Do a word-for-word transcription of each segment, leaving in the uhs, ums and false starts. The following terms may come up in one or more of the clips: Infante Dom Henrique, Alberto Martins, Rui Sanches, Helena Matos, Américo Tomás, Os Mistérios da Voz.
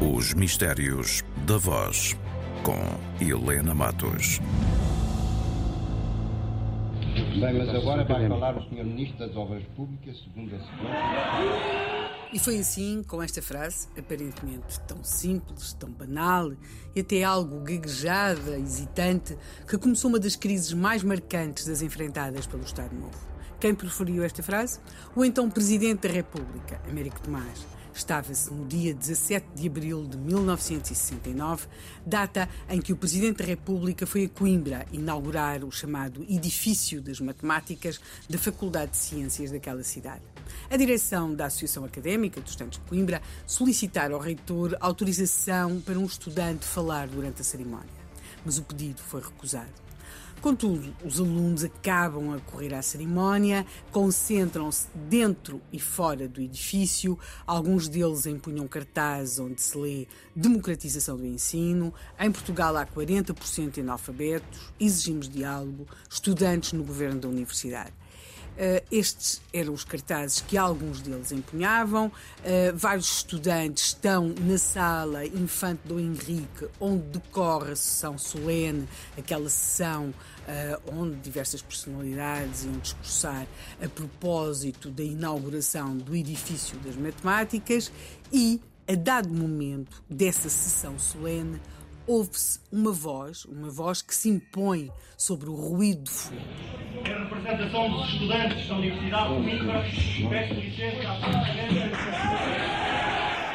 Os Mistérios da Voz, com Helena Matos. Bem, mas agora vai falar o senhor Ministro das Obras Públicas, segundo a segunda. E foi assim, com esta frase, aparentemente tão simples, tão banal e até algo gaguejada, hesitante, que começou uma das crises mais marcantes das enfrentadas pelo Estado Novo. Quem proferiu esta frase? O então Presidente da República, Américo Tomás. Estava-se no dia dezassete de abril de mil novecentos e sessenta e nove, data em que o Presidente da República foi a Coimbra inaugurar o chamado Edifício das Matemáticas da Faculdade de Ciências daquela cidade. A direção da Associação Académica dos Estudantes de Coimbra solicitara ao reitor autorização para um estudante falar durante a cerimónia, mas o pedido foi recusado. Contudo, os alunos acabam a correr à cerimónia, concentram-se dentro e fora do edifício, alguns deles empunham cartazes onde se lê democratização do ensino, em Portugal há quarenta por cento de analfabetos, exigimos diálogo, estudantes no governo da universidade. Uh, estes eram os cartazes que alguns deles empunhavam. Uh, vários estudantes estão na sala Infante Dom Henrique, onde decorre a sessão solene, aquela sessão uh, onde diversas personalidades iam discursar a propósito da inauguração do Edifício das Matemáticas e, a dado momento dessa sessão solene, ouve-se uma voz, uma voz que se impõe sobre o ruído de fundo. Em representação dos estudantes da Universidade de Coimbra, peço licença à presidência.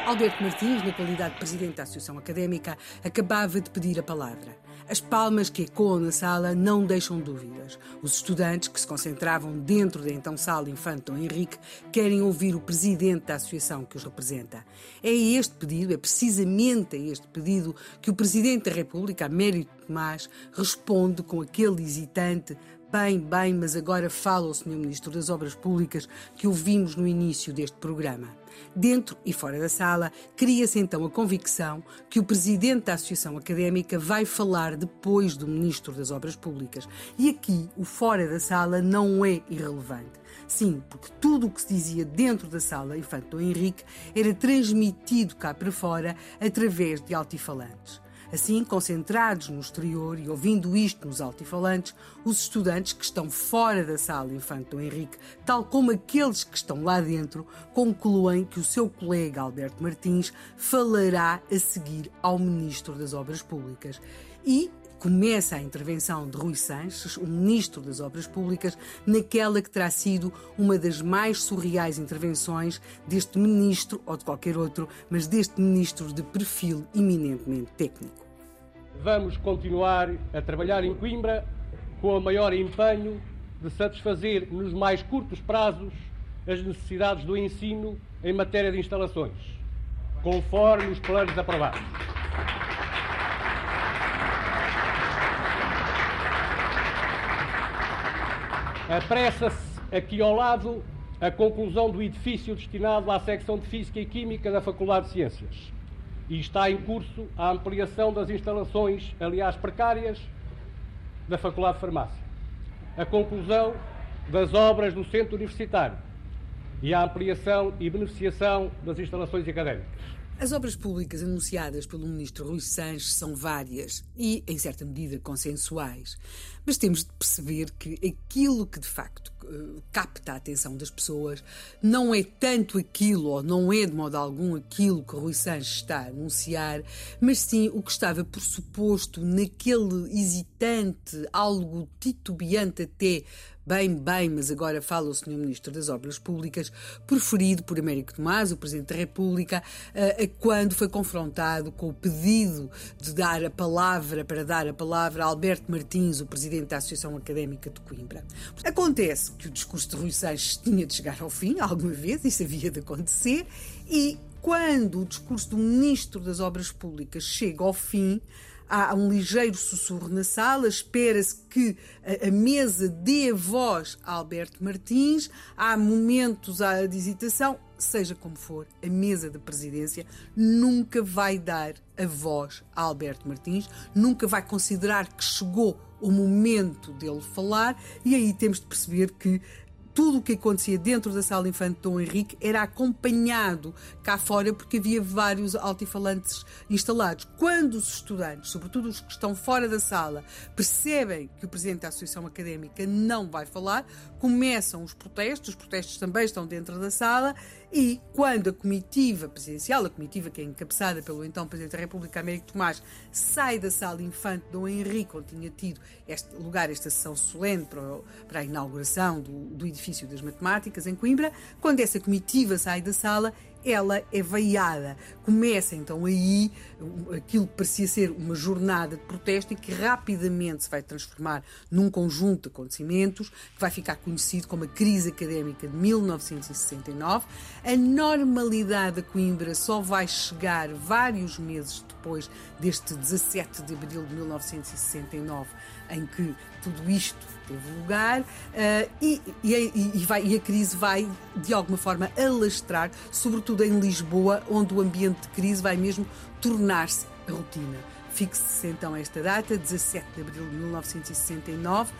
Alberto Martins, na qualidade de presidente da Associação Académica, acabava de pedir a palavra. As palmas que ecoam na sala não deixam dúvidas. Os estudantes, que se concentravam dentro da então sala Infante Dom Henrique, querem ouvir o presidente da associação que os representa. É este pedido, é precisamente a este pedido, que o Presidente da República, Américo Tomás, responde com aquele hesitante: bem, bem, mas agora fala o senhor Ministro das Obras Públicas, que ouvimos no início deste programa. Dentro e fora da sala, cria-se então a convicção que o Presidente da Associação Académica vai falar depois do Ministro das Obras Públicas. E aqui, o fora da sala não é irrelevante. Sim, porque tudo o que se dizia dentro da sala Infante Dom Henrique era transmitido cá para fora através de altifalantes. Assim, concentrados no exterior e ouvindo isto nos altifalantes, os estudantes que estão fora da sala Infante Dom Henrique, tal como aqueles que estão lá dentro, concluem que o seu colega Alberto Martins falará a seguir ao Ministro das Obras Públicas. E começa a intervenção de Rui Sanches, o Ministro das Obras Públicas, naquela que terá sido uma das mais surreais intervenções deste ministro, ou de qualquer outro, mas deste ministro de perfil eminentemente técnico. Vamos continuar a trabalhar em Coimbra com o maior empenho de satisfazer, nos mais curtos prazos, as necessidades do ensino em matéria de instalações, conforme os planos aprovados. Apressa-se aqui ao lado a conclusão do edifício destinado à secção de Física e Química da Faculdade de Ciências. E está em curso a ampliação das instalações, aliás precárias, da Faculdade de Farmácia. A conclusão das obras do Centro Universitário e a ampliação e beneficiação das instalações académicas. As obras públicas anunciadas pelo ministro Rui Sanches são várias e, em certa medida, consensuais. Mas temos de perceber que aquilo que, de facto, capta a atenção das pessoas não é tanto aquilo, ou não é de modo algum aquilo que Rui Sanches está a anunciar, mas sim o que estava por suposto naquele hesitante, algo titubeante até, bem, bem, mas agora fala o senhor Ministro das Obras Públicas, proferido por Américo Tomás, o Presidente da República, quando foi confrontado com o pedido de dar a palavra, para dar a palavra a Alberto Martins, o Presidente da Associação Académica de Coimbra. Acontece que o discurso de Rui Sanches tinha de chegar ao fim, alguma vez, isso havia de acontecer, e quando o discurso do Ministro das Obras Públicas chega ao fim, há um ligeiro sussurro na sala, espera-se que a mesa dê a voz a Alberto Martins, há momentos de hesitação, seja como for, a mesa da presidência nunca vai dar a voz a Alberto Martins, nunca vai considerar que chegou o momento dele falar, e aí temos de perceber que tudo o que acontecia dentro da sala infante Dom Henrique era acompanhado cá fora, porque havia vários altifalantes instalados. Quando os estudantes, sobretudo os que estão fora da sala, percebem que o Presidente da Associação Académica não vai falar, começam os protestos, os protestos também estão dentro da sala, e quando a comitiva presidencial, a comitiva que é encabeçada pelo então Presidente da República, Américo Tomás, sai da sala infante Dom Henrique, onde tinha tido este lugar, esta sessão solene para, para a inauguração do, do edifício das matemáticas em Coimbra, quando essa comitiva sai da sala, ela é vaiada. Começa então aí aquilo que parecia ser uma jornada de protesto e que rapidamente se vai transformar num conjunto de acontecimentos que vai ficar conhecido como a crise académica de mil novecentos e sessenta e nove. A normalidade da Coimbra só vai chegar vários meses depois deste dezassete de abril de mil novecentos e sessenta e nove, em que tudo isto teve lugar, uh, e, e, e, vai, e a crise vai, de alguma forma, alastrar, sobretudo em Lisboa, onde o ambiente de crise vai mesmo tornar-se a rotina. Fixe-se então esta data, dezassete de abril de mil novecentos e sessenta e nove,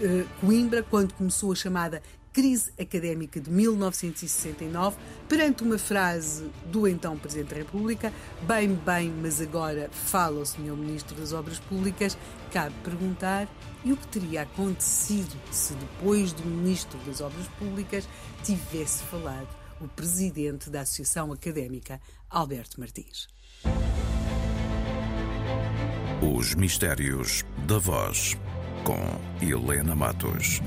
uh, Coimbra, quando começou a chamada Crise Académica de mil novecentos e sessenta e nove, perante uma frase do então Presidente da República: bem, bem, mas agora fala o senhor Ministro das Obras Públicas, cabe perguntar, e o que teria acontecido se depois do Ministro das Obras Públicas tivesse falado o Presidente da Associação Académica, Alberto Martins? Os Mistérios da Voz, com Helena Matos.